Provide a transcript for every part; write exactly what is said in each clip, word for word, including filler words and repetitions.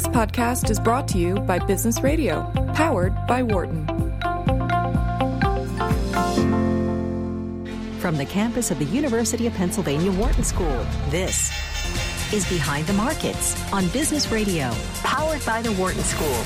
This podcast is brought to you by Business Radio, powered by Wharton. From the campus of the University of Pennsylvania Wharton School, this is Behind the Markets on Business Radio, powered by the Wharton School.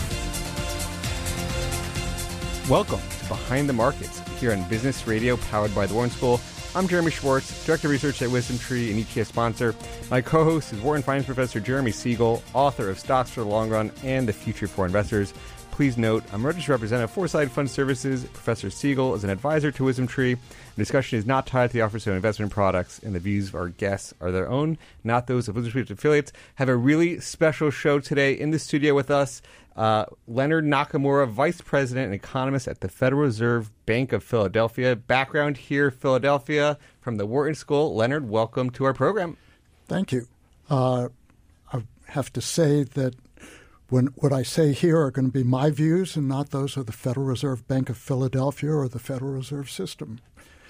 Welcome to Behind the Markets here on Business Radio, powered by the Wharton School. I'm Jeremy Schwartz, Director of Research at WisdomTree and E T S sponsor. My co-host is Wharton Finance Professor Jeremy Siegel, author of Stocks for the Long Run and The Future for Investors. Please note, I'm registered representative of Foreside Fund Services. Professor Siegel is an advisor to WisdomTree. The discussion is not tied to the offers of investment products, and the views of our guests are their own, not those of WisdomTree's affiliates. Have a really special show today in the studio with us. Uh, Leonard Nakamura, Vice President and Economist at the Federal Reserve Bank of Philadelphia. Background here, Philadelphia, from the Wharton School. Leonard, welcome to our program. Thank you. Uh, I have to say that when what I say here are going to be my views and not those of the Federal Reserve Bank of Philadelphia or the Federal Reserve System.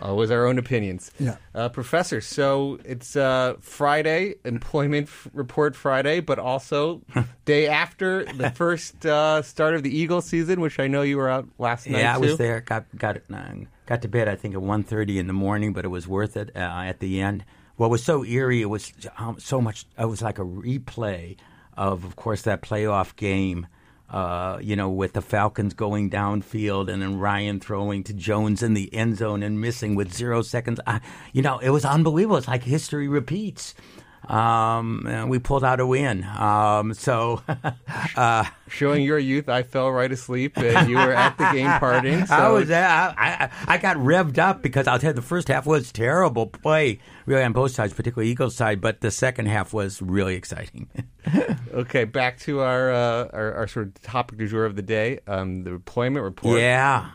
Always our own opinions. Yeah. Uh, Professor, so it's uh, Friday, Employment f- Report Friday, but also day after the first uh, start of the Eagles season, which I know you were out last yeah, night, Yeah, I too. was there. Got got uh, got to bed, I think, at one thirty in the morning, but it was worth it uh, at the end. What was so eerie, it was um, so much – it was like a replay of, of course, that playoff game. Uh, you know, with the Falcons going downfield and then Ryan throwing to Jones in the end zone and missing with zero seconds. I, you know, it was unbelievable. It's like history repeats. Um, and we pulled out a win. Um, so, uh, showing your youth, I fell right asleep, and you were at the game partying. So. I was. I, I I got revved up because I'll tell you, the first half was terrible play, really on both sides, particularly Eagles side. But the second half was really exciting. Okay, back to our, uh, our our sort of topic du jour of the day, um, the employment report. Yeah.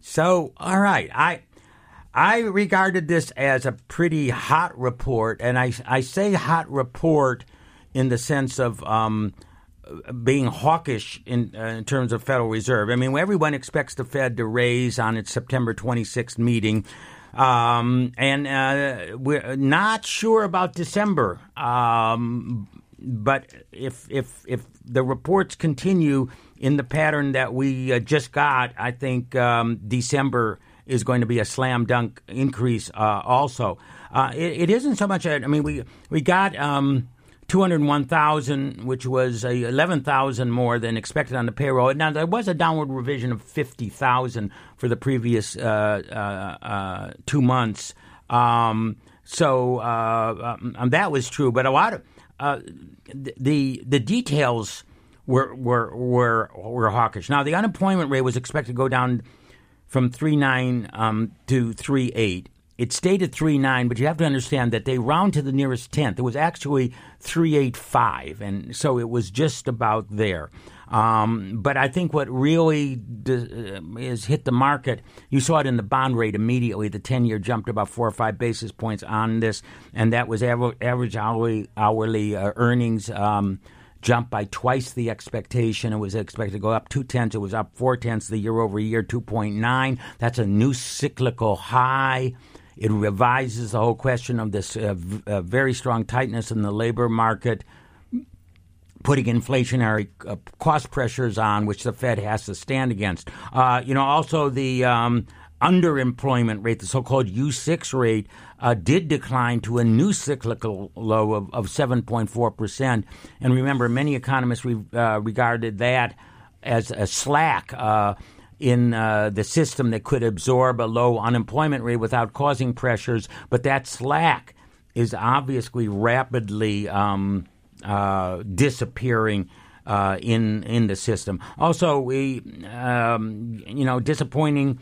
So, all right, I. I regarded this as a pretty hot report, and I, I say hot report in the sense of um, being hawkish in, uh, in terms of Federal Reserve. I mean, everyone expects the Fed to raise on its September twenty-sixth meeting, um, and uh, we're not sure about December. Um, but if if if the reports continue in the pattern that we uh, just got, I think um, December is going to be a slam dunk increase. Uh, also, uh, it, it isn't so much. A, I mean, we we got um, two hundred one thousand, which was uh, eleven thousand more than expected on the payroll. Now there was a downward revision of fifty thousand for the previous uh, uh, uh, two months. Um, so uh, um, that was true, but a lot of uh, the the details were were were were hawkish. Now the unemployment rate was expected to go down from three point nine um, to three point eight. It stayed at three point nine, but you have to understand that they round to the nearest tenth. It was actually three point eight five, and so it was just about there. Um, but I think what really d- is hit the market, you saw it in the bond rate immediately. The ten-year jumped about four or five basis points on this, and that was aver- average hourly, hourly uh, earnings um jumped by twice the expectation. It was expected to go up two-tenths. It was up four-tenths the year-over-year, two point nine. That's a new cyclical high. It revises the whole question of this uh, v- uh, very strong tightness in the labor market, putting inflationary uh, cost pressures on, which the Fed has to stand against. Uh, you know, also the um, underemployment rate, the so-called U six rate, Uh, did decline to a new cyclical low of, of seven point four percent. And remember, many economists re- uh, regarded that as a slack uh, in uh, the system that could absorb a low unemployment rate without causing pressures. But that slack is obviously rapidly um, uh, disappearing uh, in, in the system. Also, we, um, you know, disappointing.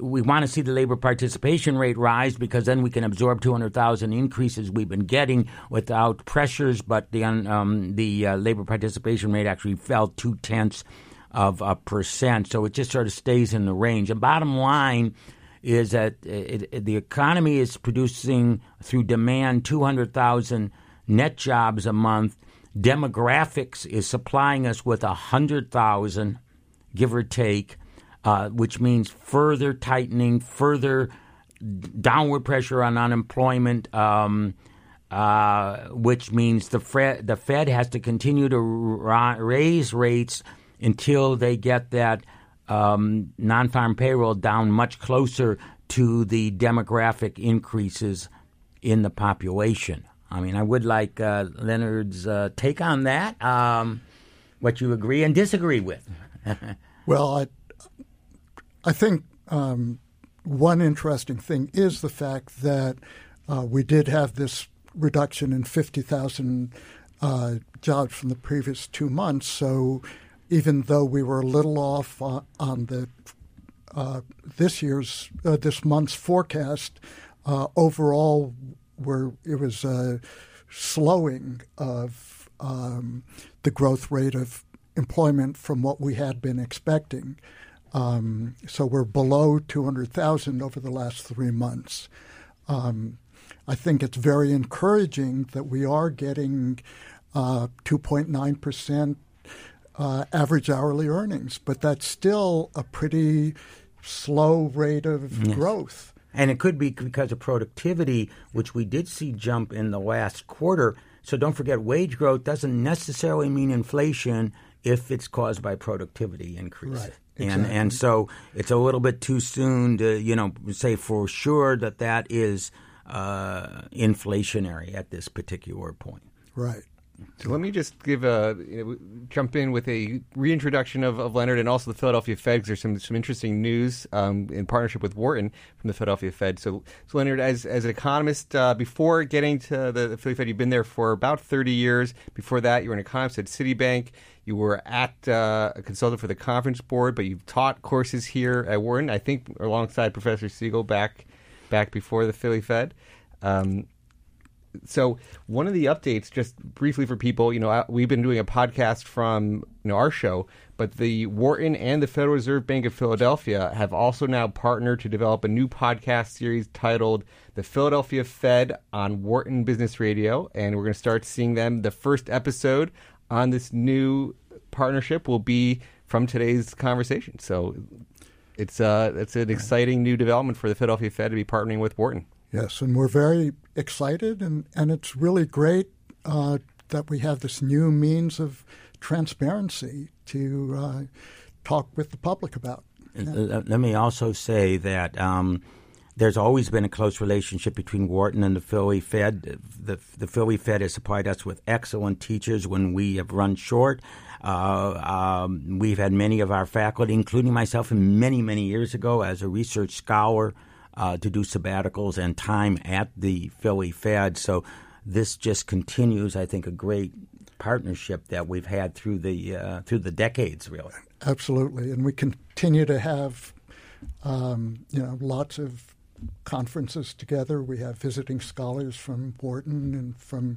We want to see the labor participation rate rise because then we can absorb two hundred thousand increases we've been getting without pressures. But the um, the uh, labor participation rate actually fell two-tenths of a percent. So it just sort of stays in the range. And bottom line is that it, it, the economy is producing through demand two hundred thousand net jobs a month. Demographics is supplying us with one hundred thousand, give or take. Uh, which means further tightening, further downward pressure on unemployment. Um, uh, which means the Fed, the Fed has to continue to ra- raise rates until they get that um, non-farm payroll down much closer to the demographic increases in the population. I mean, I would like uh, Leonard's uh, take on that, um, what you agree and disagree with. Well, I, I think um, one interesting thing is the fact that uh, we did have this reduction in fifty thousand uh, jobs from the previous two months. So even though we were a little off on, on the uh, this year's uh, this month's forecast, uh, overall where it was a slowing of um, the growth rate of employment from what we had been expecting. Um, so we're below two hundred thousand over the last three months. Um, I think it's very encouraging that we are getting uh, two point nine percent uh, average hourly earnings, but that's still a pretty slow rate of yes. growth. And it could be because of productivity, which we did see jump in the last quarter. So don't forget, wage growth doesn't necessarily mean inflation if it's caused by productivity increase. Right, exactly. And and so it's a little bit too soon to, you know, say for sure that that is uh, inflationary at this particular point. Right. So let me just give a you know, jump in with a reintroduction of, of Leonard and also the Philadelphia Fed. There's some some interesting news um, in partnership with Wharton from the Philadelphia Fed. So, so Leonard, as as an economist, uh, before getting to the, the Philly Fed, you've been there for about thirty years. Before that, you were an economist at Citibank. You were at uh, a consultant for the Conference Board, but you've taught courses here at Wharton, I think, alongside Professor Siegel back back before the Philly Fed. Um, So one of the updates, just briefly for people, you know, we've been doing a podcast from you know, our show, but the Wharton and the Federal Reserve Bank of Philadelphia have also now partnered to develop a new podcast series titled The Philadelphia Fed on Wharton Business Radio. And we're going to start seeing them. The first episode on this new partnership will be from today's conversation. So it's, uh, it's an exciting new development for the Philadelphia Fed to be partnering with Wharton. Yes, and we're very excited, and, and it's really great uh, that we have this new means of transparency to uh, talk with the public about. Yeah. Let me also say that um, there's always been a close relationship between Wharton and the Philly Fed. The, the Philly Fed has supplied us with excellent teachers when we have run short. Uh, um, we've had many of our faculty, including myself, many, many years ago as a research scholar, Uh, to do sabbaticals and time at the Philly Fed. So this just continues, I think, a great partnership that we've had through the uh, through the decades, really. Absolutely. And we continue to have, um, you know, lots of conferences together. We have visiting scholars from Wharton and from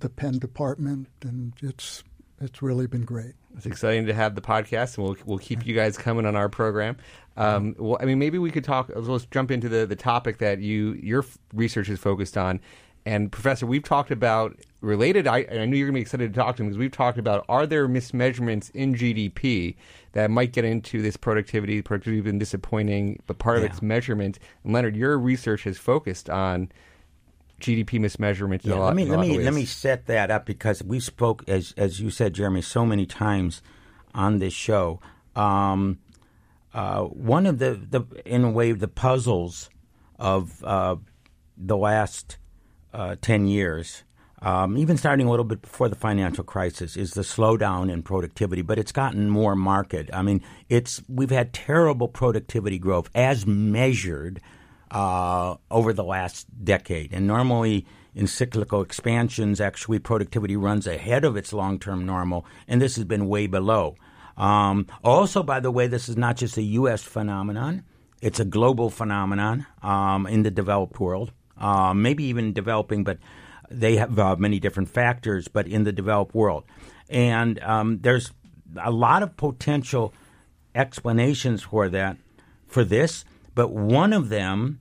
the Penn Department, and it's it's really been great. It's exciting to have the podcast, and we'll we'll keep you guys coming on our program. Um, well, I mean, maybe we could talk. Let's jump into the, the topic that you your research is focused on. And Professor, we've talked about related. I, I knew you were going to be excited to talk to him because we've talked about are there mismeasurements in G D P that might get into this productivity? Productivity has been disappointing, but part of yeah. its measurement. And Leonard, your research has focused on G D P mismeasurement. Yeah, let me let me let me set that up because we spoke, as as you said, Jeremy, so many times on this show. Um, uh, one of the, the in a way the puzzles of uh, the last uh, ten years, um, even starting a little bit before the financial crisis, is the slowdown in productivity. But it's gotten more marked. I mean, it's we've had terrible productivity growth as measured Uh, over the last decade. And normally in cyclical expansions, actually productivity runs ahead of its long-term normal, and this has been way below. Um, also, by the way, this is not just a U S phenomenon. It's a global phenomenon um, in the developed world, uh, maybe even developing, but they have uh, many different factors, but in the developed world. And um, there's a lot of potential explanations for that, for this. But one of them,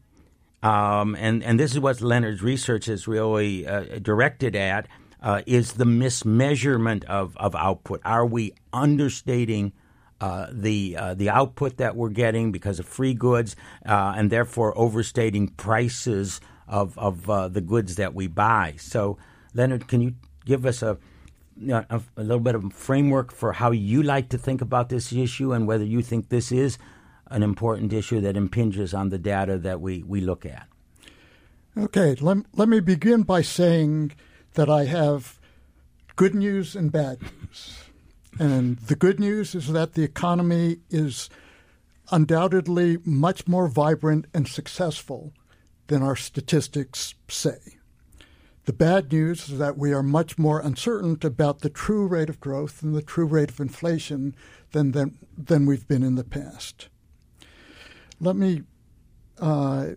um, and, and this is what Leonard's research is really uh, directed at, uh, is the mismeasurement of, of output. Are we understating uh, the uh, the output that we're getting because of free goods uh, and therefore overstating prices of of uh, the goods that we buy. So, Leonard, can you give us a, you know, a, a little bit of a framework for how you like to think about this issue and whether you think this is an important issue that impinges on the data that we, we look at? Okay, let, let me begin by saying that I have good news and bad news. And the good news is that the economy is undoubtedly much more vibrant and successful than our statistics say. The bad news is that we are much more uncertain about the true rate of growth and the true rate of inflation than than, than we've been in the past. Let me uh,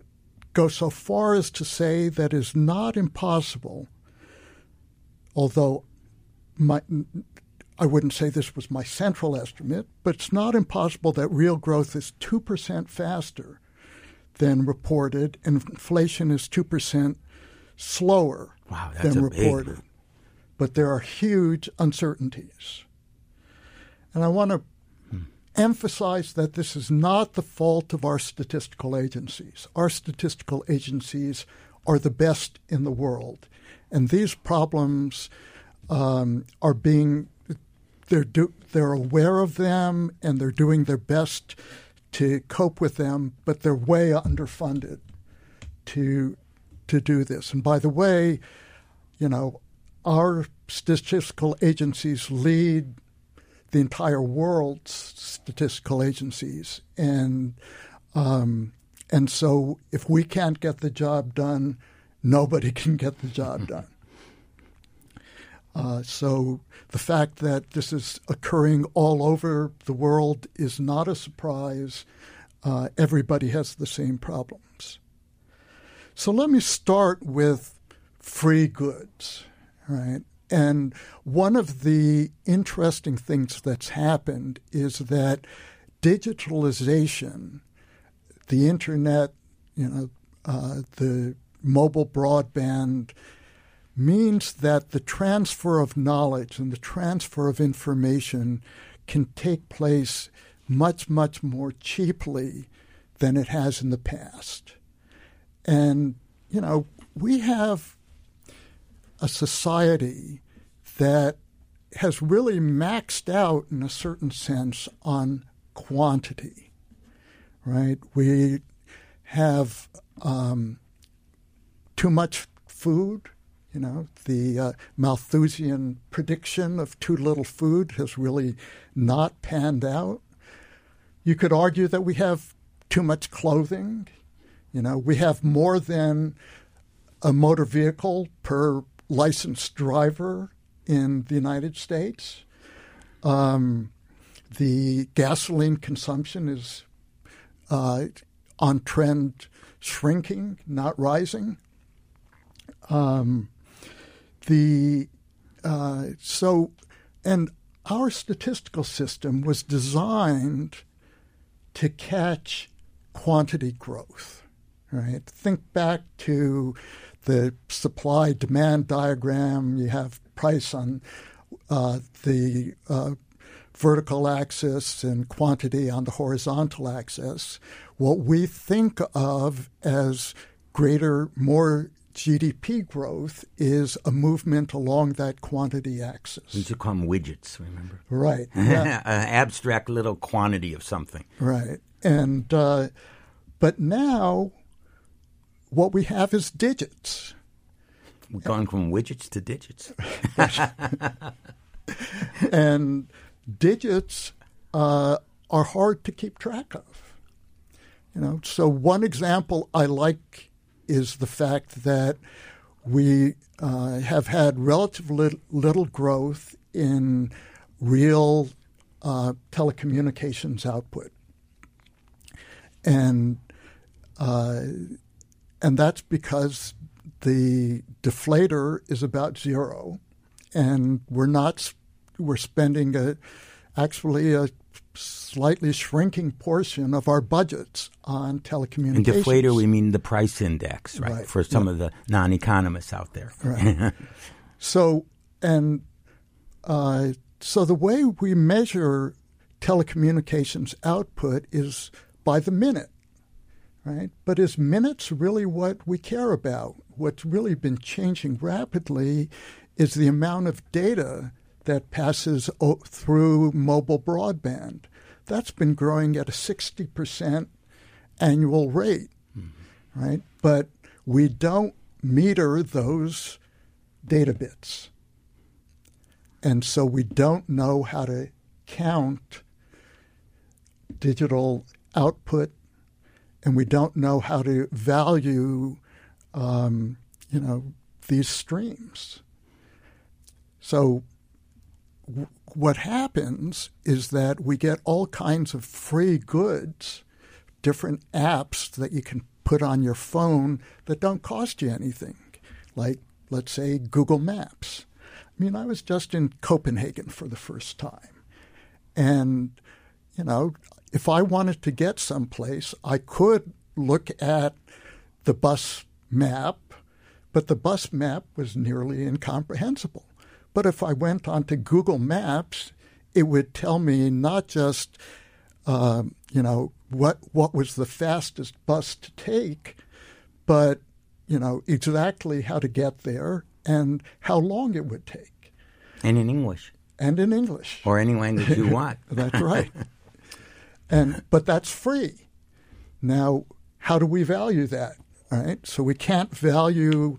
go so far as to say that it's not impossible, although my, I wouldn't say this was my central estimate, but it's not impossible that real growth is two percent faster than reported, and inflation is two percent slower wow, than reported. Big... But there are huge uncertainties. And I want to hmm. emphasize that this is not the fault of our statistical agencies. Our statistical agencies are the best in the world. And these problems um, are being – they're do, they're aware of them, and they're doing their best to cope with them, but they're way underfunded to to do this. And by the way, you know, our statistical agencies lead the entire world's statistical agencies. And um, and so if we can't get the job done, nobody can get the job done. Uh, so the fact that this is occurring all over the world is not a surprise. Uh, everybody has the same problems. So let me start with free goods, right? And one of the interesting things that's happened is that digitalization, the internet, you know, uh, the mobile broadband, means that the transfer of knowledge and the transfer of information can take place much, much more cheaply than it has in the past. And, you know, we have a society that has really maxed out in a certain sense on quantity, right? We have um, too much food. You know, the uh, Malthusian prediction of too little food has really not panned out. You could argue that we have too much clothing. You know, we have more than a motor vehicle per licensed driver in the United States. Um, the gasoline consumption is uh, on trend, shrinking, not rising. Um, The uh, so, and our statistical system was designed to catch quantity growth, right? Think back to the supply-demand diagram. You have price on uh, the uh, vertical axis and quantity on the horizontal axis. What we think of as greater, more G D P growth is a movement along that quantity axis. We used to call them widgets, remember? Right. Yeah. An abstract little quantity of something. Right. And uh, but now what we have is digits. We've gone from widgets to digits. And digits uh, are hard to keep track of. You know, so one example I like is the fact that we uh, have had relatively little growth in real uh, telecommunications output. And uh, and that's because the deflator is about zero, and we're not we're spending a actually a slightly shrinking portion of our budgets on telecommunications. And deflator, we mean the price index, right, right. for some yeah. of the non-economists out there. Right. so, and uh, so the way we measure telecommunications output is by the minute, right? But is minutes really what we care about? What's really been changing rapidly is the amount of data that passes through mobile broadband. That's been growing at a sixty percent annual rate, mm-hmm. right? But we don't meter those data bits. And so we don't know how to count digital output, and we don't know how to value, um, you know, these streams. So w- what happens is that we get all kinds of free goods, different apps that you can put on your phone that don't cost you anything, like, let's say, Google Maps. I mean, I was just in Copenhagen for the first time. And, you know, if I wanted to get someplace, I could look at the bus map, but the bus map was nearly incomprehensible. But if I went onto Google Maps, it would tell me not just, um, you know, what what was the fastest bus to take, but, you know, exactly how to get there and how long it would take. And in English. And in English. Or any language you want. That's right. And but that's free. Now, how do we value that? All right. So we can't value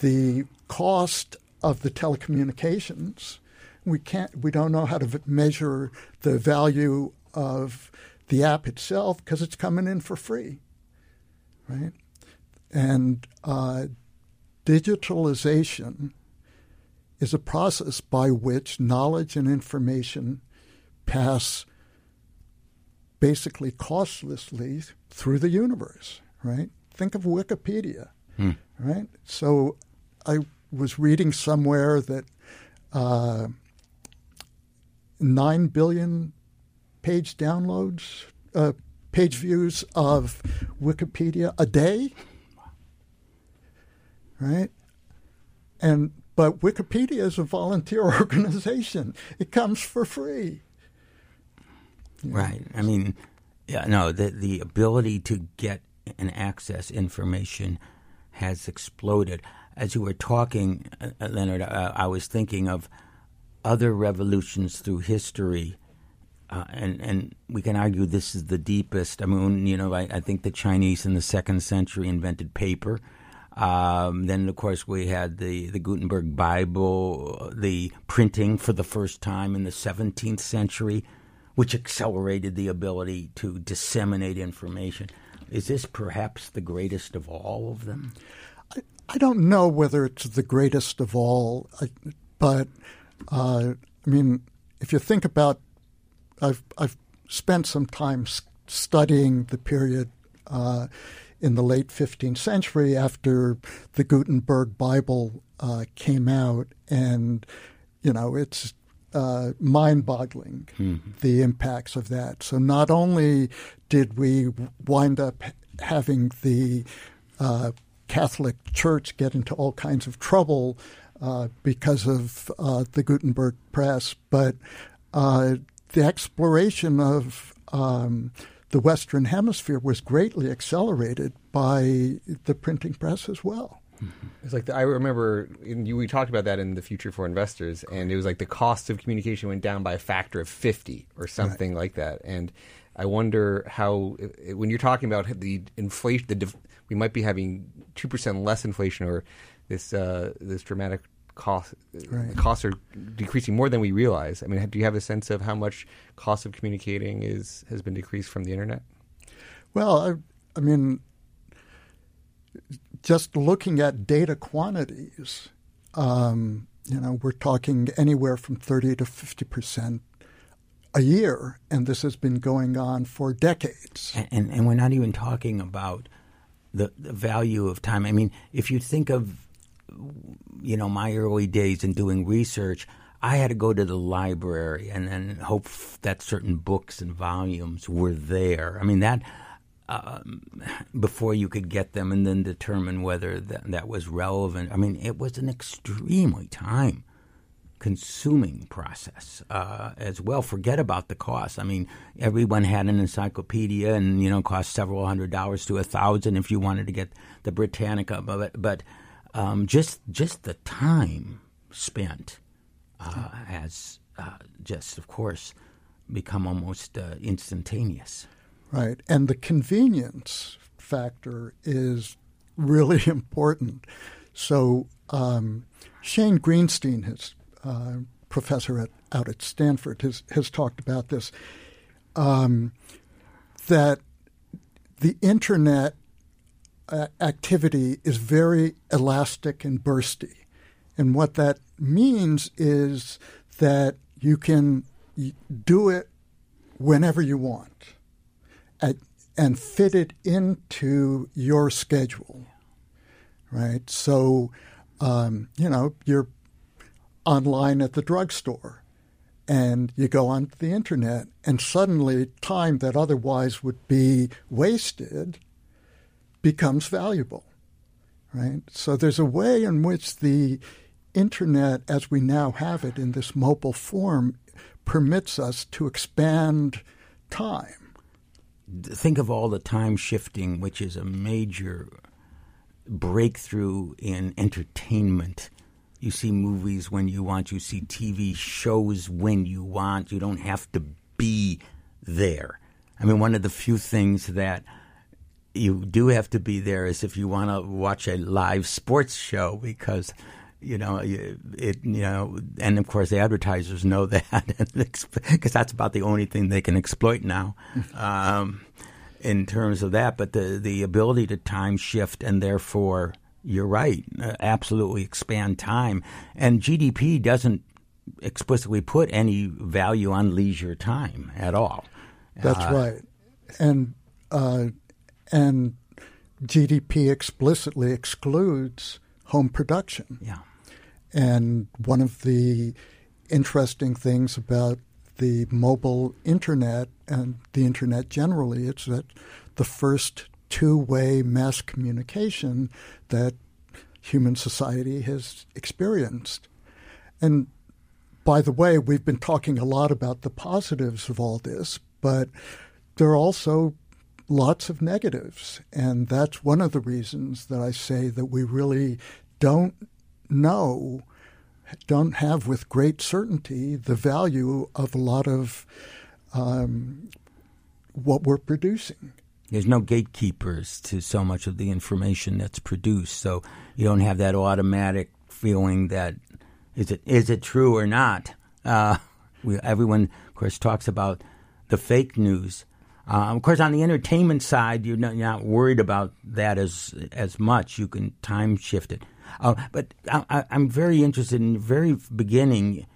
the cost of the telecommunications. We can't. We don't know how to measure the value of the app itself because it's coming in for free, right? And uh, digitalization is a process by which knowledge and information pass basically costlessly through the universe, right? Think of Wikipedia, hmm. right? So I was reading somewhere that uh, nine billion page downloads, uh, page views of Wikipedia a day, right? And but Wikipedia is a volunteer organization. It comes for free. Yeah. Right. I mean, yeah, no, the the ability to get and access information has exploded. As you were talking, uh, Leonard, uh, I was thinking of other revolutions through history, uh, and and we can argue this is the deepest. I mean, you know, I, I think the Chinese in the second century invented paper. Um, then, of course, we had the, the Gutenberg Bible, the printing for the first time in the seventeenth century, which accelerated the ability to disseminate information. Is this perhaps the greatest of all of them? I, I don't know whether it's the greatest of all, but, uh, I mean, if you think about, I've, I've spent some time studying the period uh, in the late fifteenth century after the Gutenberg Bible uh, came out, and, you know, it's Uh, mind-boggling, mm-hmm. the impacts of that. So not only did we wind up having the uh, Catholic Church get into all kinds of trouble uh, because of uh, the Gutenberg Press, but uh, the exploration of um, the Western Hemisphere was greatly accelerated by the printing press as well. It's like the, I remember in, you, we talked about that in The Future for Investors, and it was like the cost of communication went down by a factor of fifty or something right. like that. And I wonder how, when you're talking about the inflation, the def, we might be having two percent less inflation, or this uh, this dramatic cost. Right. The costs are decreasing more than we realize. I mean, do you have a sense of how much cost of communicating is has been decreased from the internet? Well, I, I mean. Just looking at data quantities, um, you know, we're talking anywhere from thirty to fifty percent a year, and this has been going on for decades. And, and, and we're not even talking about the, the value of time. I mean, if you think of, you know, my early days in doing research, I had to go to the library and, and hope that certain books and volumes were there. I mean, that... Um, before you could get them and then determine whether that, that was relevant. I mean, it was an extremely time consuming process uh, as well. Forget about the cost. I mean, everyone had an encyclopedia and, you know, cost several hundred dollars to a thousand if you wanted to get the Britannica of it. But um, just just the time spent uh, has uh, just, of course, become almost uh, instantaneous. Right. And the convenience factor is really important. So um, Shane Greenstein has Uh, professor at, out at Stanford has, has talked about this, um, that the internet uh, activity is very elastic and bursty. And what that means is that you can do it whenever you want at, and fit it into your schedule, right? So, um, you know, you're online at the drugstore, and you go onto the internet, and suddenly time that otherwise would be wasted becomes valuable, right? So there's a way in which the internet, as we now have it in this mobile form, permits us to expand time. Think of all the time shifting, which is a major breakthrough in entertainment. You see movies when you want. You see T V shows when you want. You don't have to be there. I mean, one of the few things that you do have to be there is if you want to watch a live sports show because, you know, it, you know, and of course the advertisers know that because that's about the only thing they can exploit now um, in terms of that. But the, the ability to time shift and therefore – you're right. Uh, absolutely expand time. And G D P doesn't explicitly put any value on leisure time at all. That's uh, right. And uh, and G D P explicitly excludes home production. Yeah. And one of the interesting things about the mobile internet and the internet generally is that the first two-way mass communication that human society has experienced. And by the way, we've been talking a lot about the positives of all this, but there are also lots of negatives. And that's one of the reasons that I say that we really don't know, don't have with great certainty the value of a lot of um, what we're producing. There's no gatekeepers to so much of the information that's produced, so you don't have that automatic feeling that is it is it true or not. Uh, we, everyone, of course, talks about the fake news. Uh, of course, on the entertainment side, you're not, you're not worried about that as as much. You can time shift it. Uh, but I, I, I'm very interested in the very beginning.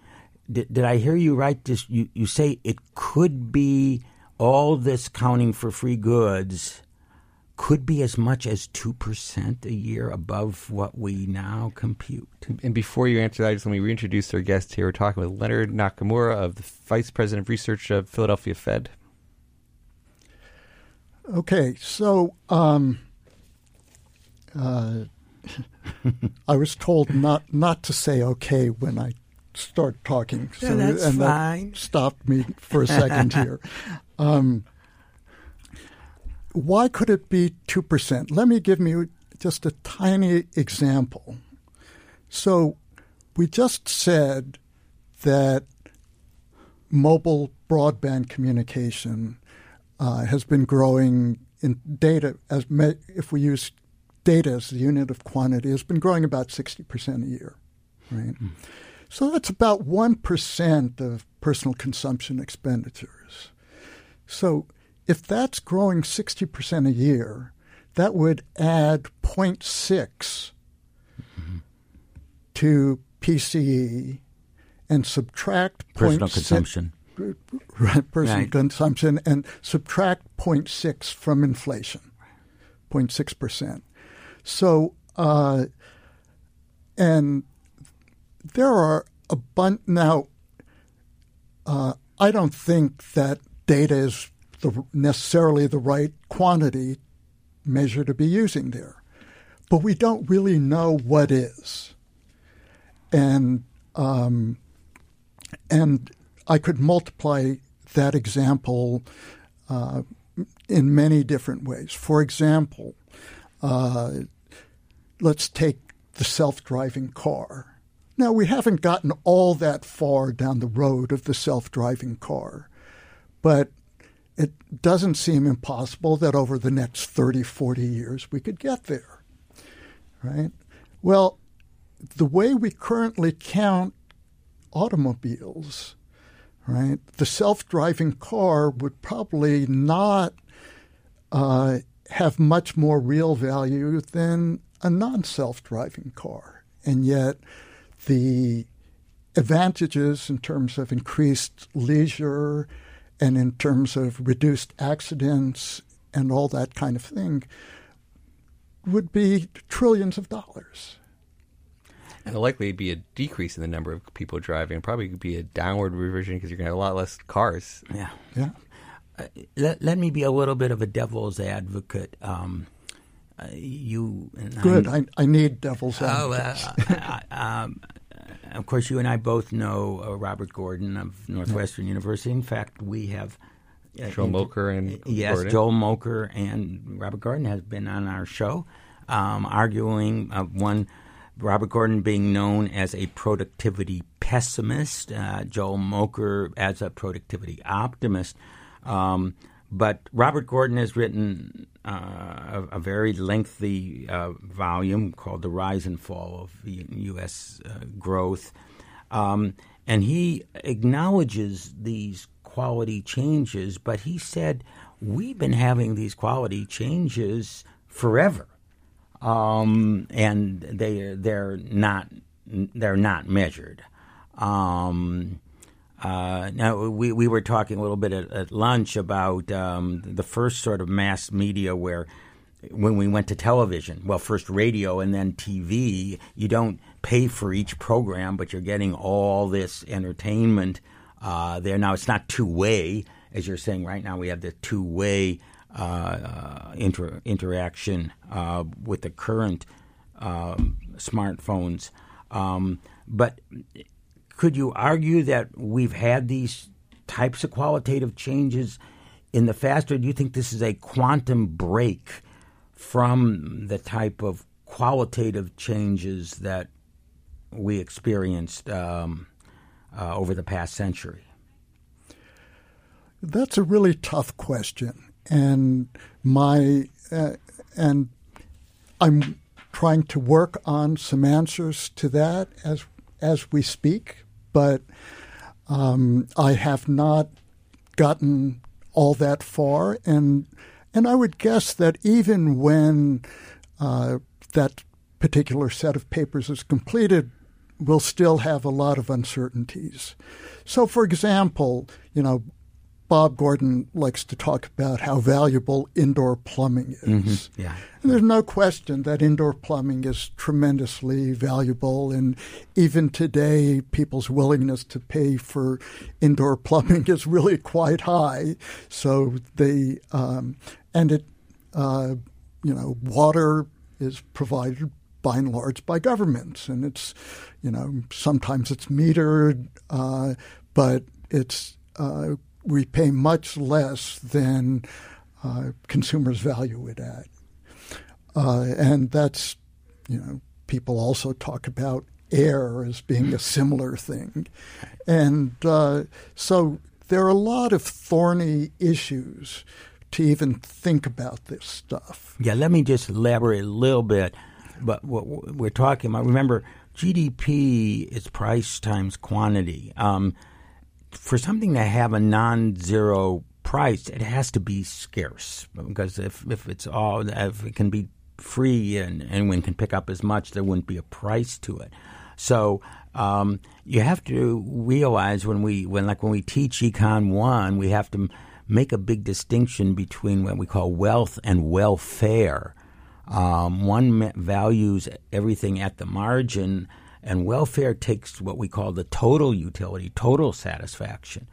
Did, did I hear you right? This you, you say it could be. All this counting for free goods could be as much as two percent a year above what we now compute. And before you answer that, I just let me reintroduce our guest here. We're talking with Leonard Nakamura, of the Vice President of Research of Philadelphia Fed. Okay, so um, uh, I was told not, not to say okay when I start talking. So, yeah, that's and fine. That stopped me for a second here. Um, why could it be two percent? Let me give you just a tiny example. So we just said that mobile broadband communication uh, has been growing in data, as me- if we use data as the unit of quantity, has been growing about sixty percent a year, right? Mm. So that's about one percent of personal consumption expenditures. So if that's growing sixty percent a year, that would add zero point six mm-hmm. to P C E and subtract personal consumption. Right, personal right. consumption and subtract zero point six from inflation, zero point six percent. So uh, and there are a bunch now. Uh, I don't think that data is the, necessarily the right quantity measure to be using there, but we don't really know what is, and um, And I could multiply that example uh, in many different ways. For example, uh, let's take the self-driving car. Now, we haven't gotten all that far down the road of the self-driving car, but it doesn't seem impossible that over the next thirty, forty years we could get there, right? Well, the way we currently count automobiles, right, the self-driving car would probably not uh, have much more real value than a non-self-driving car. And yet the advantages in terms of increased leisure and in terms of reduced accidents and all that kind of thing would be trillions of dollars. And likely be a decrease in the number of people driving. Probably be a downward reversion because you're going to have a lot less cars. Yeah. Yeah. Uh, let, let me be a little bit of a devil's advocate. Um, uh, you and Good. I, I need devil's advocates. Oh, uh, I, um, of course, you and I both know uh, Robert Gordon of Northwestern yeah. University. In fact, we have uh, – Joel Mokyr and – Yes, Gordon. Joel Mokyr and Robert Gordon has been on our show um, arguing uh, one – Robert Gordon being known as a productivity pessimist, uh, Joel Mokyr as a productivity optimist. Um, but Robert Gordon has written uh, a, a very lengthy uh, volume called The Rise and Fall of U S Uh, Growth. Um, and he acknowledges these quality changes, but he said, we've been having these quality changes forever. Um, and they they're not they're not measured. Um, uh, now we, we were talking a little bit at, at lunch about um, the first sort of mass media where when we went to television, well, first radio and then T V. You don't pay for each program, but you're getting all this entertainment uh, there. Now it's not two way, as you're saying right now. We have the two way. Uh, inter- interaction uh, with the current um, smartphones. Um, but could you argue that we've had these types of qualitative changes in the past, or do you think this is a quantum break from the type of qualitative changes that we experienced um, uh, over the past century? That's a really tough question. And my uh, and I'm trying to work on some answers to that as as we speak, but um, I have not gotten all that far. And and I would guess that even when uh, that particular set of papers is completed, we'll still have a lot of uncertainties. So, for example, you know. Bob Gordon likes to talk about how valuable indoor plumbing is. Mm-hmm. Yeah. And there's no question that indoor plumbing is tremendously valuable. And even today, people's willingness to pay for indoor plumbing is really quite high. So they, um, and it, uh, you know, water is provided by and large by governments. And it's, you know, sometimes it's metered, uh, but it's, uh, we pay much less than uh, consumers value it at. Uh, and that's, you know, people also talk about air as being a similar thing. And uh, so there are a lot of thorny issues to even think about this stuff. Yeah, let me just elaborate a little bit. But what we're talking about, remember, G D P is price times quantity. Um For something to have a non-zero price, it has to be scarce because if, if it's all if it can be free and anyone can pick up as much, there wouldn't be a price to it. So um, you have to realize when we when like when we teach Econ One, we have to make a big distinction between what we call wealth and welfare. Um, one values everything at the margin. And welfare takes what we call the total utility, total satisfaction.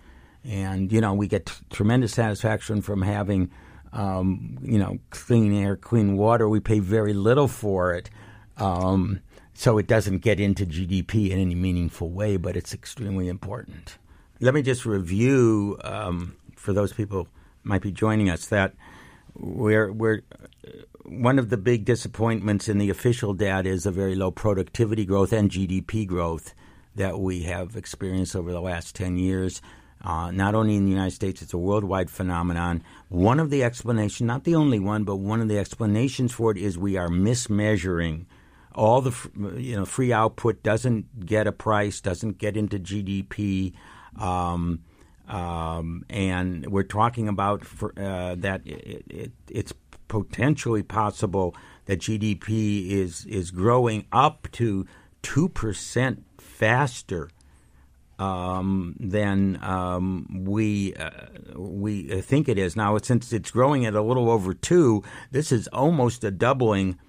And, you know, we get t- tremendous satisfaction from having, um, you know, clean air, clean water. We pay very little for it. Um, So it doesn't get into G D P in any meaningful way, but it's extremely important. Let me just review um, for those people who might be joining us that we're we're one of the big disappointments in the official data is the very low productivity growth and G D P growth that we have experienced over the last ten years. Uh, not only in the United States, it's a worldwide phenomenon. One of the explanations, not the only one, but one of the explanations for it is we are mismeasuring. All the you know free output doesn't get a price, doesn't get into G D P, um, um, and we're talking about for, uh, that it, it, it's potentially possible that G D P is is growing up to two percent faster um, than um, we uh, we think it is now. Since it's growing at a little over two, this is almost a doubling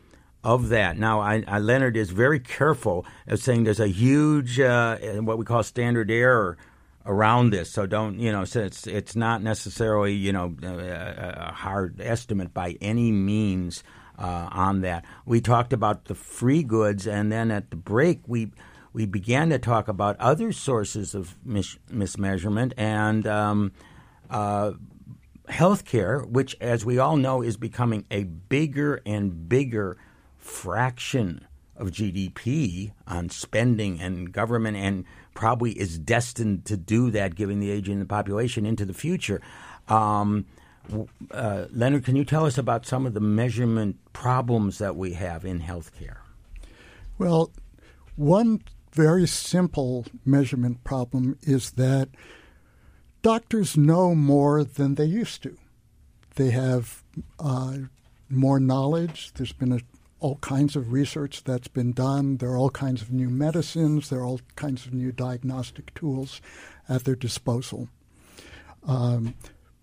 of that. Now, I, I, Leonard is very careful of saying there's a huge uh, what we call standard error around this. So don't, you know, so it's, it's not necessarily, you know, a, a hard estimate by any means uh, on that. We talked about the free goods, and then at the break we we began to talk about other sources of mis- mismeasurement and um, uh, healthcare, which, as we all know, is becoming a bigger and bigger fraction of G D P on spending and government, and probably is destined to do that given the aging of the population into the future. Um, uh, Leonard, can you tell us about some of the measurement problems that we have in healthcare? Well, one very simple measurement problem is that doctors know more than they used to. They have uh, more knowledge. There's been a all kinds of research that's been done. There are all kinds of new medicines. There are all kinds of new diagnostic tools at their disposal. Um,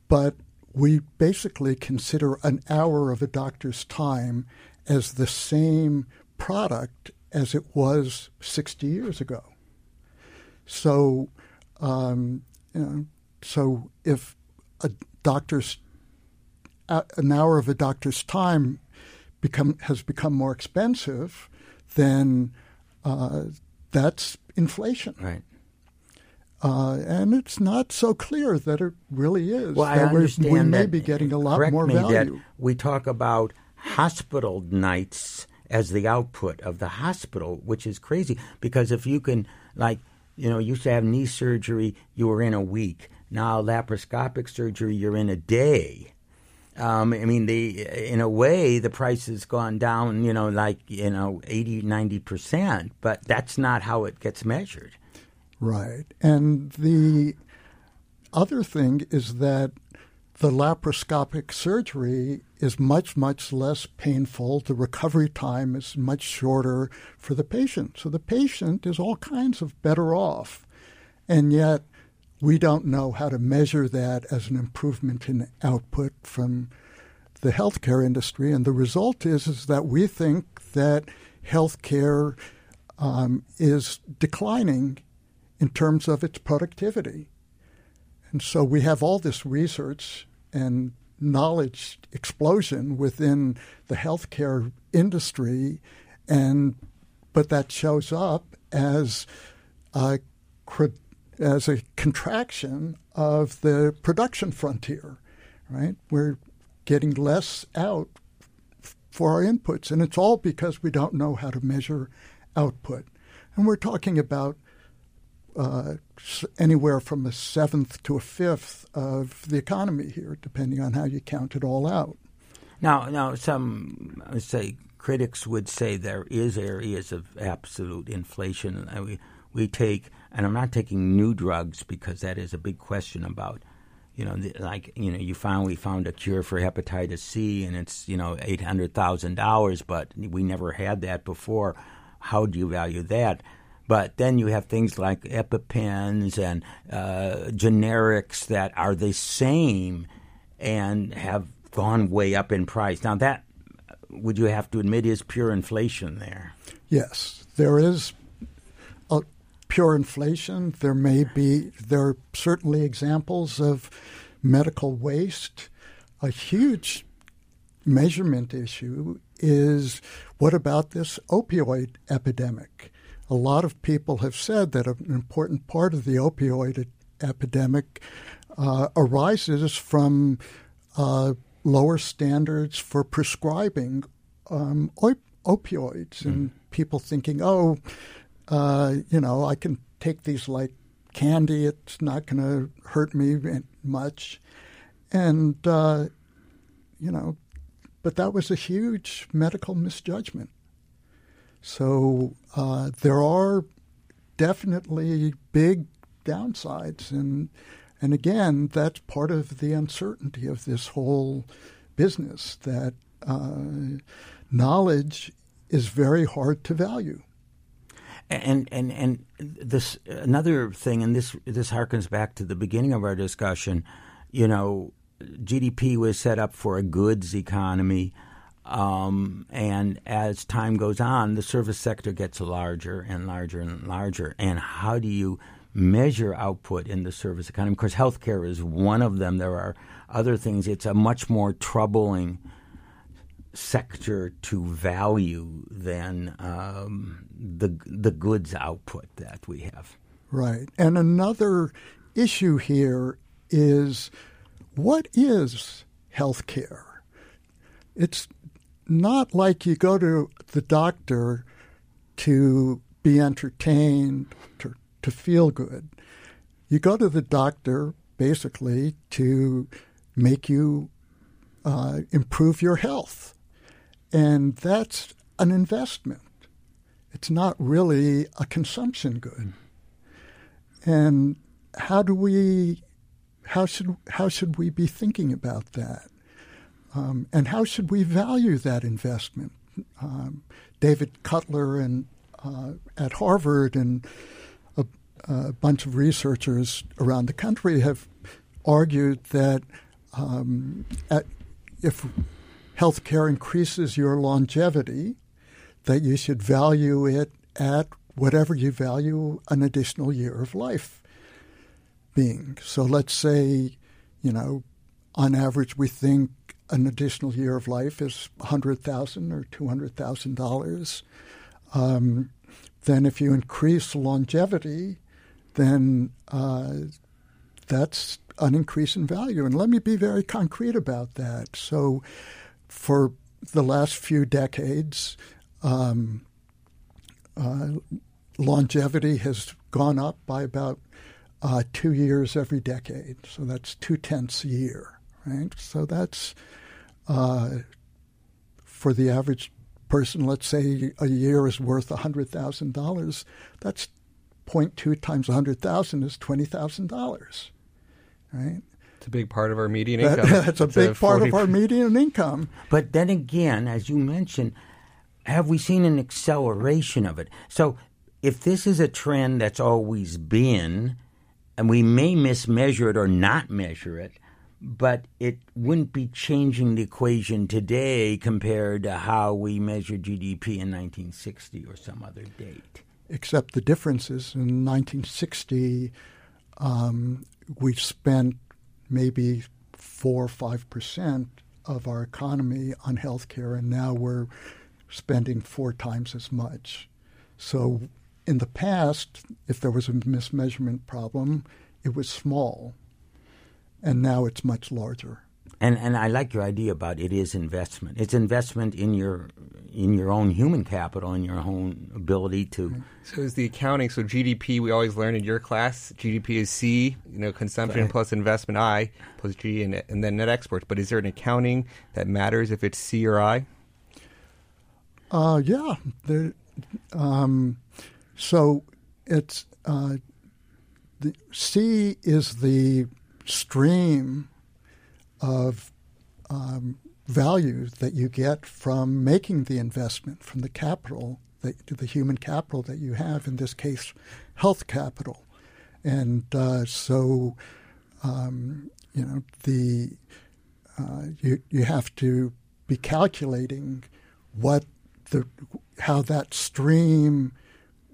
but we basically consider an hour of a doctor's time as the same product as it was sixty years ago. So, um, you know, so if a doctor's uh, an hour of a doctor's time Become, has become more expensive, then uh, that's inflation. Right. Uh, and it's not so clear that it really is. Well, I understand we may that, be getting a lot more value. Correct me, that we talk about hospital nights as the output of the hospital, which is crazy because if you can, like, you know, you used to have knee surgery, you were in a week. Now laparoscopic surgery, you're in a day. Um, I mean, the in a way, the price has gone down, you know, like, you know, eighty, ninety percent, but that's not how it gets measured. Right. And the other thing is that the laparoscopic surgery is much, much less painful. The recovery time is much shorter for the patient. So the patient is all kinds of better off, and yet we don't know how to measure that as an improvement in output from the healthcare industry. And the result is, is that we think that healthcare um, is declining in terms of its productivity. And so we have all this research and knowledge explosion within the healthcare industry, and but that shows up as a credit. as a contraction of the production frontier, right? We're getting less out f- for our inputs, and it's all because we don't know how to measure output. And we're talking about uh, anywhere from a seventh to a fifth of the economy here, depending on how you count it all out. Now, now some, I say, critics would say there is areas of absolute inflation. I mean, we take, and I'm not taking new drugs because that is a big question about, you know, like, you know, you finally found a cure for hepatitis C and it's, you know, eight hundred thousand dollars, but we never had that before. How do you value that? But then you have things like EpiPens and uh, generics that are the same and have gone way up in price. Now that, would you have to admit, is pure inflation there? Yes, there is. Pure inflation. There may be, there are certainly examples of medical waste. A huge measurement issue is, what about this opioid epidemic? A lot of people have said that an important part of the opioid epidemic uh, arises from uh, lower standards for prescribing um, op- opioids mm-hmm. and people thinking, oh, uh, you know, I can take these like candy. It's not going to hurt me much. And, uh, you know, but that was a huge medical misjudgment. So uh, there are definitely big downsides. And and again, that's part of the uncertainty of this whole business, that uh, knowledge is very hard to value. And and and this another thing, and this this harkens back to the beginning of our discussion, you know, G D P was set up for a goods economy. Um, and as time goes on, the service sector gets larger and larger and larger. And how do you measure output in the service economy? Of course, healthcare is one of them. There are other things. It's a much more troubling sector to value than um, the the goods output that we have. Right. And another issue here is, what is healthcare? It's not like you go to the doctor to be entertained, to, to feel good. You go to the doctor basically to make you uh, improve your health. And that's an investment. It's not really a consumption good. And how do we, how should, how should we be thinking about that? Um, and how should we value that investment? Um, David Cutler and uh, at Harvard and a, a bunch of researchers around the country have argued that um, at, if healthcare increases your longevity, that you should value it at whatever you value an additional year of life being. So let's say, you know, on average, we think an additional year of life is one hundred thousand dollars or two hundred thousand dollars. Um, then if you increase longevity, then uh, that's an increase in value. And let me be very concrete about that. So for the last few decades, um, uh, longevity has gone up by about uh, two years every decade. So that's two-tenths a year, right? So that's... Uh, for the average person, let's say a year is worth one hundred thousand dollars, that's zero point two times one hundred thousand is twenty thousand dollars, right? It's a big part of our median income. That, that's a it's big a part forty... of our median income. But then again, as you mentioned, have we seen an acceleration of it? So if this is a trend that's always been, and we may mismeasure it or not measure it, but it wouldn't be changing the equation today compared to how we measure G D P in nineteen sixty or some other date. Except the difference is in nineteen sixty, um, we spent maybe four or five percent of our economy on health care, and now we're spending four times as much. So in the past, if there was a mismeasurement problem, it was small. And now it's much larger. And and I like your idea about it is investment. It's investment in your in your own human capital and your own ability to. So is the accounting. So G D P, we always learn in your class, G D P is C, you know, consumption right. plus investment I plus G, and, and then net exports. But is there an accounting that matters if it's C or I? Uh, yeah. There, um, so it's uh, the C is the stream of um, value that you get from making the investment, from the capital, that, the human capital that you have, in this case, health capital. And uh, so, um, you know, the uh, you you have to be calculating what the how that stream,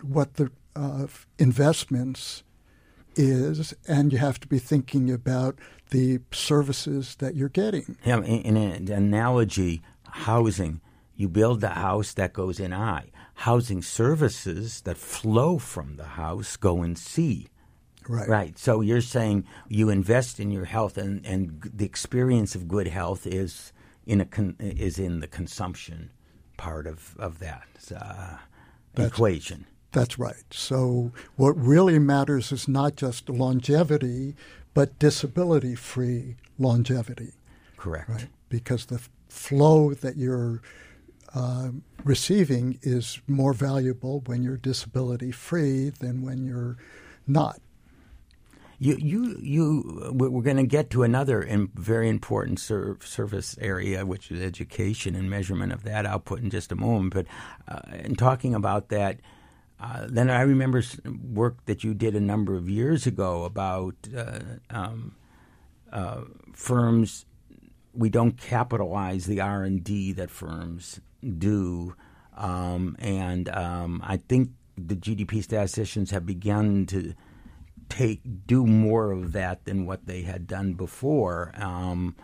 what the uh, investments is, and you have to be thinking about the services that you're getting. Yeah, in, in an analogy, housing. You build the house, that goes in I. Housing services that flow from the house go in C. Right. Right. So you're saying you invest in your health, and, and the experience of good health is in a con- is in the consumption part of, of that uh, that's, equation. That's right. So what really matters is not just longevity, but disability-free longevity. Correct. Right? Because the f- flow that you're uh, receiving is more valuable when you're disability-free than when you're not. You, you, you. We're going to get to another very important ser- service area, which is education and measurement of that output in just a moment. But uh, in talking about that, uh, then I remember work that you did a number of years ago about uh, um, uh, firms. We don't capitalize the R and D that firms do, um, and um, I think the G D P statisticians have begun to take do more of that than what they had done before. Um,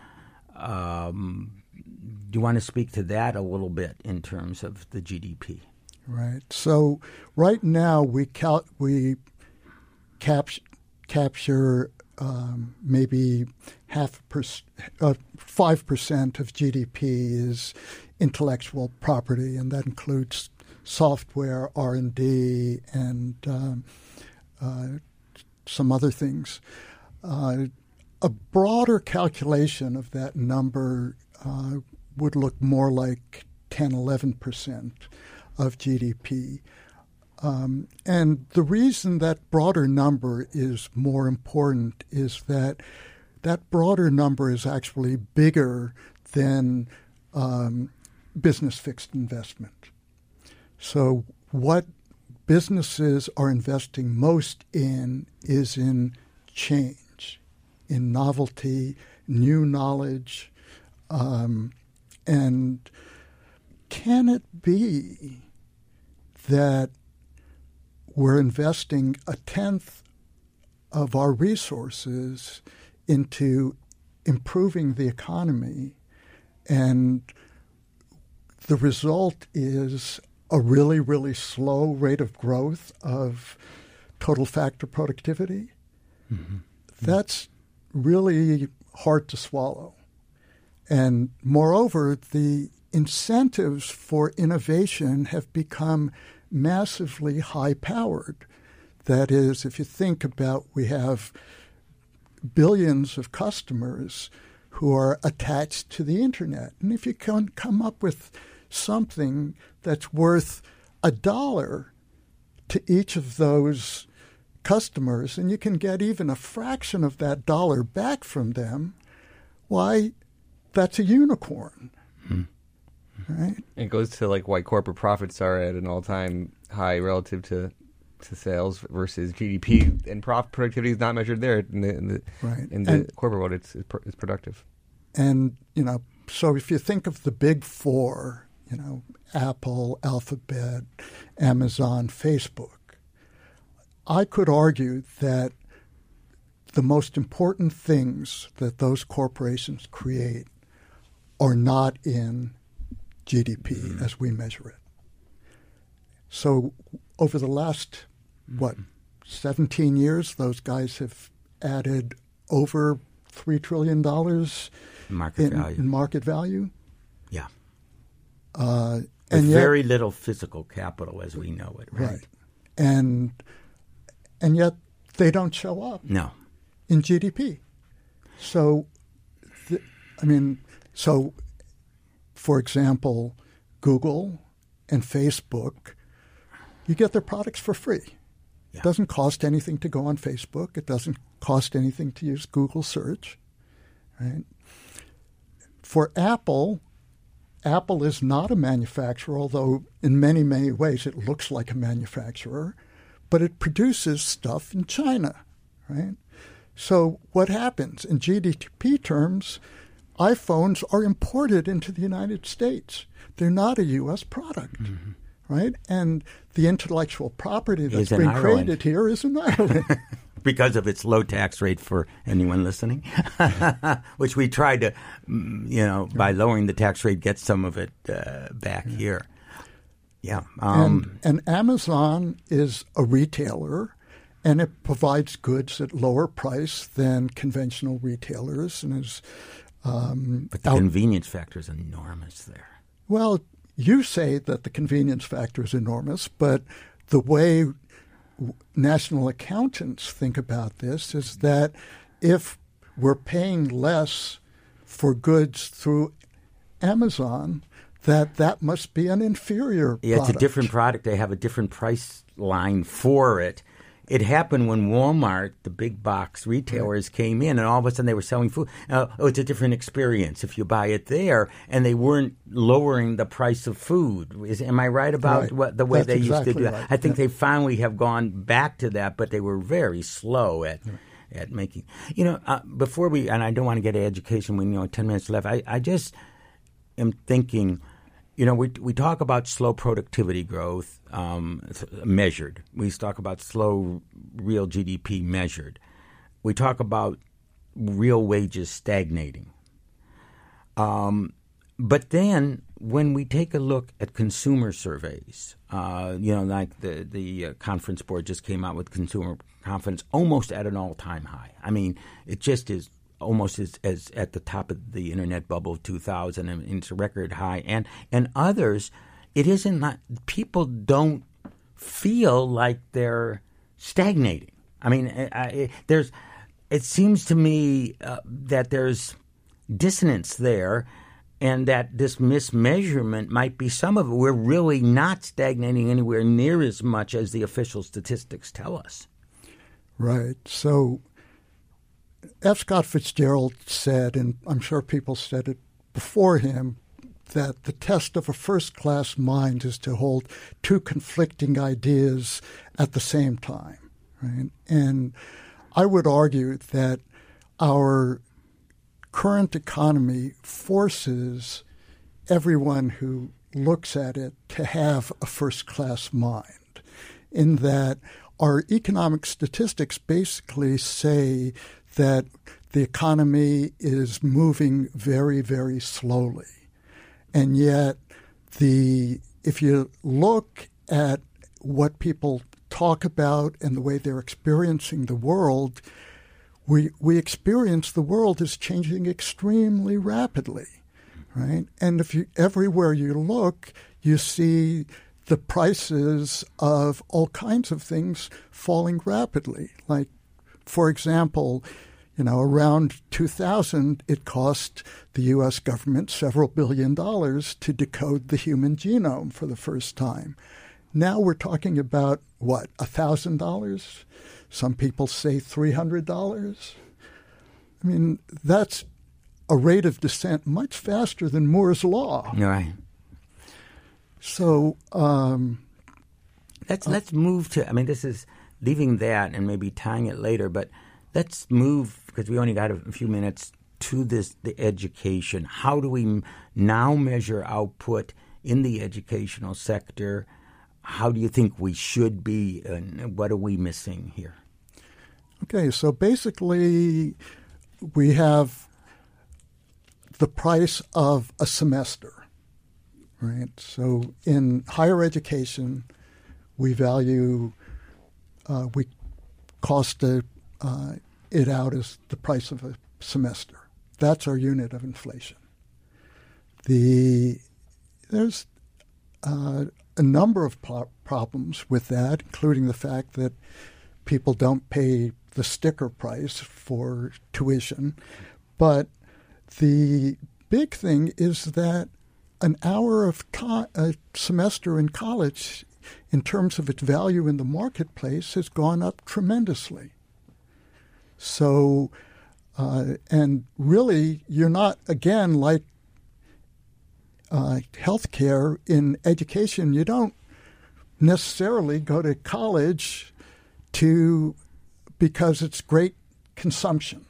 um, do you want to speak to that a little bit in terms of the G D P? Right. So right now we cal- we cap- capture um, maybe half per- uh, five percent of G D P is intellectual property, and that includes software, R and D, and um, uh, some other things. Uh, a broader calculation of that number uh, would look more like ten, eleven percent of G D P. Um, and the reason that broader number is more important is that that broader number is actually bigger than um, business fixed investment. So what businesses are investing most in is in change, in novelty, new knowledge, um, and can it be that we're investing a tenth of our resources into improving the economy, and the result is a really, really slow rate of growth of total factor productivity? Mm-hmm. That's really hard to swallow. And moreover, the incentives for innovation have become massively high-powered. That is, if you think about, we have billions of customers who are attached to the internet. And if you can come up with something that's worth a dollar to each of those customers, and you can get even a fraction of that dollar back from them, why, that's a unicorn. Mm-hmm. Right? It goes to like why corporate profits are at an all-time high relative to to sales versus G D P, and profit productivity is not measured there in the in the, right. in the and, corporate world. It's it's productive. And you know, so if you think of the big four, you know, Apple, Alphabet, Amazon, Facebook, I could argue that the most important things that those corporations create are not in G D P mm-hmm. as we measure it. So over the last, mm-hmm. what, seventeen years, those guys have added over three trillion dollars market in, value. in market value. Yeah. Uh, and With yet, very little physical capital as we know it, right? Right. And, and yet they don't show up no. in G D P. So, th- I mean, so... For example, Google and Facebook, you get their products for free. Yeah. It doesn't cost anything to go on Facebook. It doesn't cost anything to use Google search. Right? For Apple, Apple is not a manufacturer, although in many, many ways it looks like a manufacturer, but it produces stuff in China. Right? So what happens in G D P terms? iPhones are imported into the United States. They're not a U S product, mm-hmm. right? And the intellectual property that's been created here is in Ireland. because of its low tax rate for anyone listening, which we tried to, you know, by lowering the tax rate, get some of it uh, back yeah. here. Yeah. Um, and, and Amazon is a retailer, and it provides goods at lower price than conventional retailers. And is, um, but the out- convenience factor is enormous there. Well, you say that the convenience factor is enormous, but the way national accountants think about this is that if we're paying less for goods through Amazon, that that must be an inferior yeah, product. It's a different product. They have a different price line for it. It happened when Walmart, the big box retailers, right. came in, and all of a sudden they were selling food. Uh, oh, it's a different experience if you buy it there, and they weren't lowering the price of food. Is, am I right about right. What, the way That's they exactly used to do that? Right. I think yeah. they finally have gone back to that, but they were very slow at right. at making. You know, uh, before we, and I don't want to get to education when, you know, ten minutes left, I, I just am thinking, you know, we we talk about slow productivity growth um, measured. We talk about slow real G D P measured. We talk about real wages stagnating. Um, but then when we take a look at consumer surveys, uh, you know, like the, the uh, Conference Board just came out with consumer confidence almost at an all-time high. I mean, it just is. Almost as, as at the top of the internet bubble of two thousand, and it's a record high. And and others, it isn't not, people don't feel like they're stagnating. I mean, I, I, there's it seems to me uh, that there's dissonance there, and that this mismeasurement might be some of it. We're really not stagnating anywhere near as much as the official statistics tell us. Right. So F. Scott Fitzgerald said, and I'm sure people said it before him, that the test of a first-class mind is to hold two conflicting ideas at the same time. Right? And I would argue that our current economy forces everyone who looks at it to have a first-class mind, in that our economic statistics basically say that the economy is moving very, very slowly. And yet, the if you look at what people talk about and the way they're experiencing the world, we we experience the world is changing extremely rapidly, right? And if you everywhere you look, you see the prices of all kinds of things falling rapidly. Like, for example, you know, around two thousand, it cost the U S government several billion dollars to decode the human genome for the first time. Now we're talking about, what, one thousand dollars? Some people say three hundred dollars. I mean, that's a rate of descent much faster than Moore's law. Right. So um, let's, uh, let's move to – I mean, this is – leaving that and maybe tying it later, but let's move, because we only got a few minutes, to this the education. How do we now measure output in the educational sector? How do you think we should be, and what are we missing here? Okay, so basically we have the price of a semester, right? So in higher education, we value Uh, we cost a, uh, it out as the price of a semester. That's our unit of inflation. The there's uh, a number of po- problems with that, including the fact that people don't pay the sticker price for tuition. But the big thing is that an hour of co- a semester in college, in terms of its value in the marketplace, has gone up tremendously. So, uh, and really, you're not, again, like uh, healthcare in education, you don't necessarily go to college to because it's great consumption,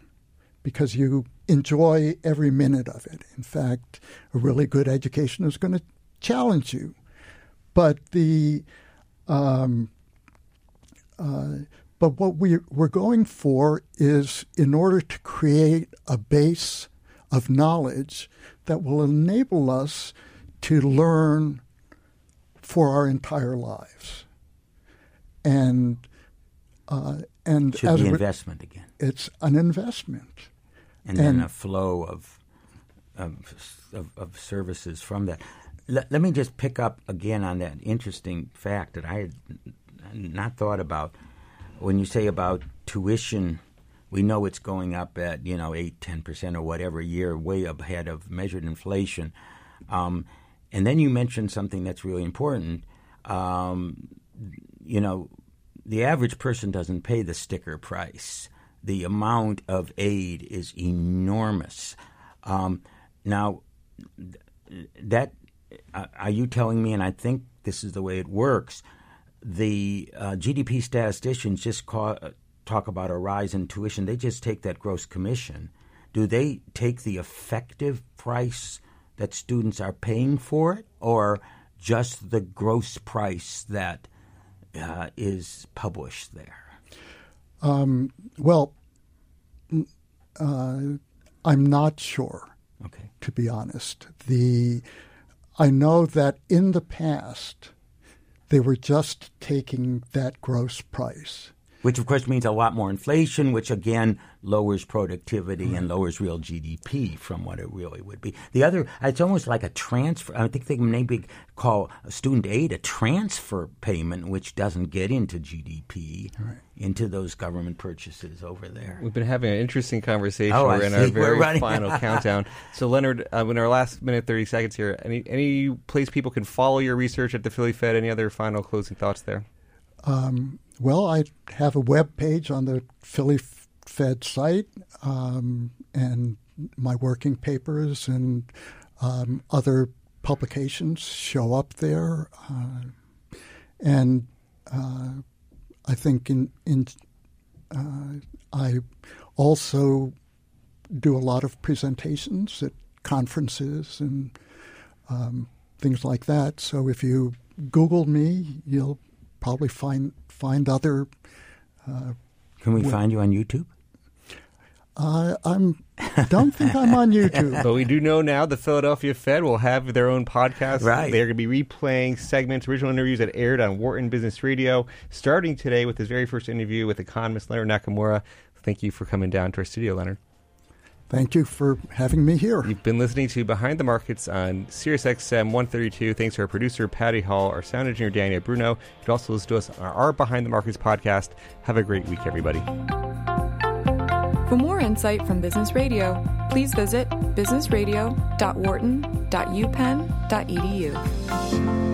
because you enjoy every minute of it. In fact, a really good education is going to challenge you. But the um, uh, But what we, we're going for is, in order to create a base of knowledge that will enable us to learn for our entire lives. And uh, and it should as be an investment again. It's an investment. And, and then a flow of, of, of, of services from that. Let, let me just pick up again on that interesting fact that I had not thought about. When you say about tuition, we know it's going up at, you know, eight, ten percent or whatever year, way ahead of measured inflation. Um, and then you mentioned something that's really important. Um, you know, the average person doesn't pay the sticker price. The amount of aid is enormous. Um, now, that uh, are you telling me, and I think this is the way it works, the uh, G D P statisticians just call, uh, talk about a rise in tuition. They just take that gross commission. Do they take the effective price that students are paying for it, or just the gross price that uh, is published there? Um, well, uh, I'm not sure, okay, to be honest. The I know that in the past, they were just taking that gross price. Which, of course, means a lot more inflation, which, again, lowers productivity and lowers real G D P from what it really would be. The other, it's almost like a transfer. I think they maybe call student aid a transfer payment, which doesn't get into G D P, right, into those government purchases over there. We've been having an interesting conversation. Oh, We're in our very final countdown. So, Leonard, uh, in our last minute, thirty seconds here, any, any place people can follow your research at the Philly Fed? Any other final closing thoughts there? Um, well, I have a web page on the Philly Fed site, um, and my working papers and um, other publications show up there. Uh, and uh, I think in, in uh, I also do a lot of presentations at conferences and um, things like that. So if you Google me, you'll probably find find other. Uh, Can we web. find you on YouTube? Uh, I'm don't think I'm on YouTube. But we do know now the Philadelphia Fed will have their own podcast. Right. They're going to be replaying segments, original interviews that aired on Wharton Business Radio, starting today with his very first interview with economist Leonard Nakamura. Thank you for coming down to our studio, Leonard. Thank you for having me here. You've been listening to Behind the Markets on Sirius X M one thirty-two. Thanks to our producer, Patty Hall, our sound engineer, Daniel Bruno. You can also listen to us on our Behind the Markets podcast. Have a great week, everybody. For more insight from Business Radio, please visit business radio dot wharton dot u penn dot e d u.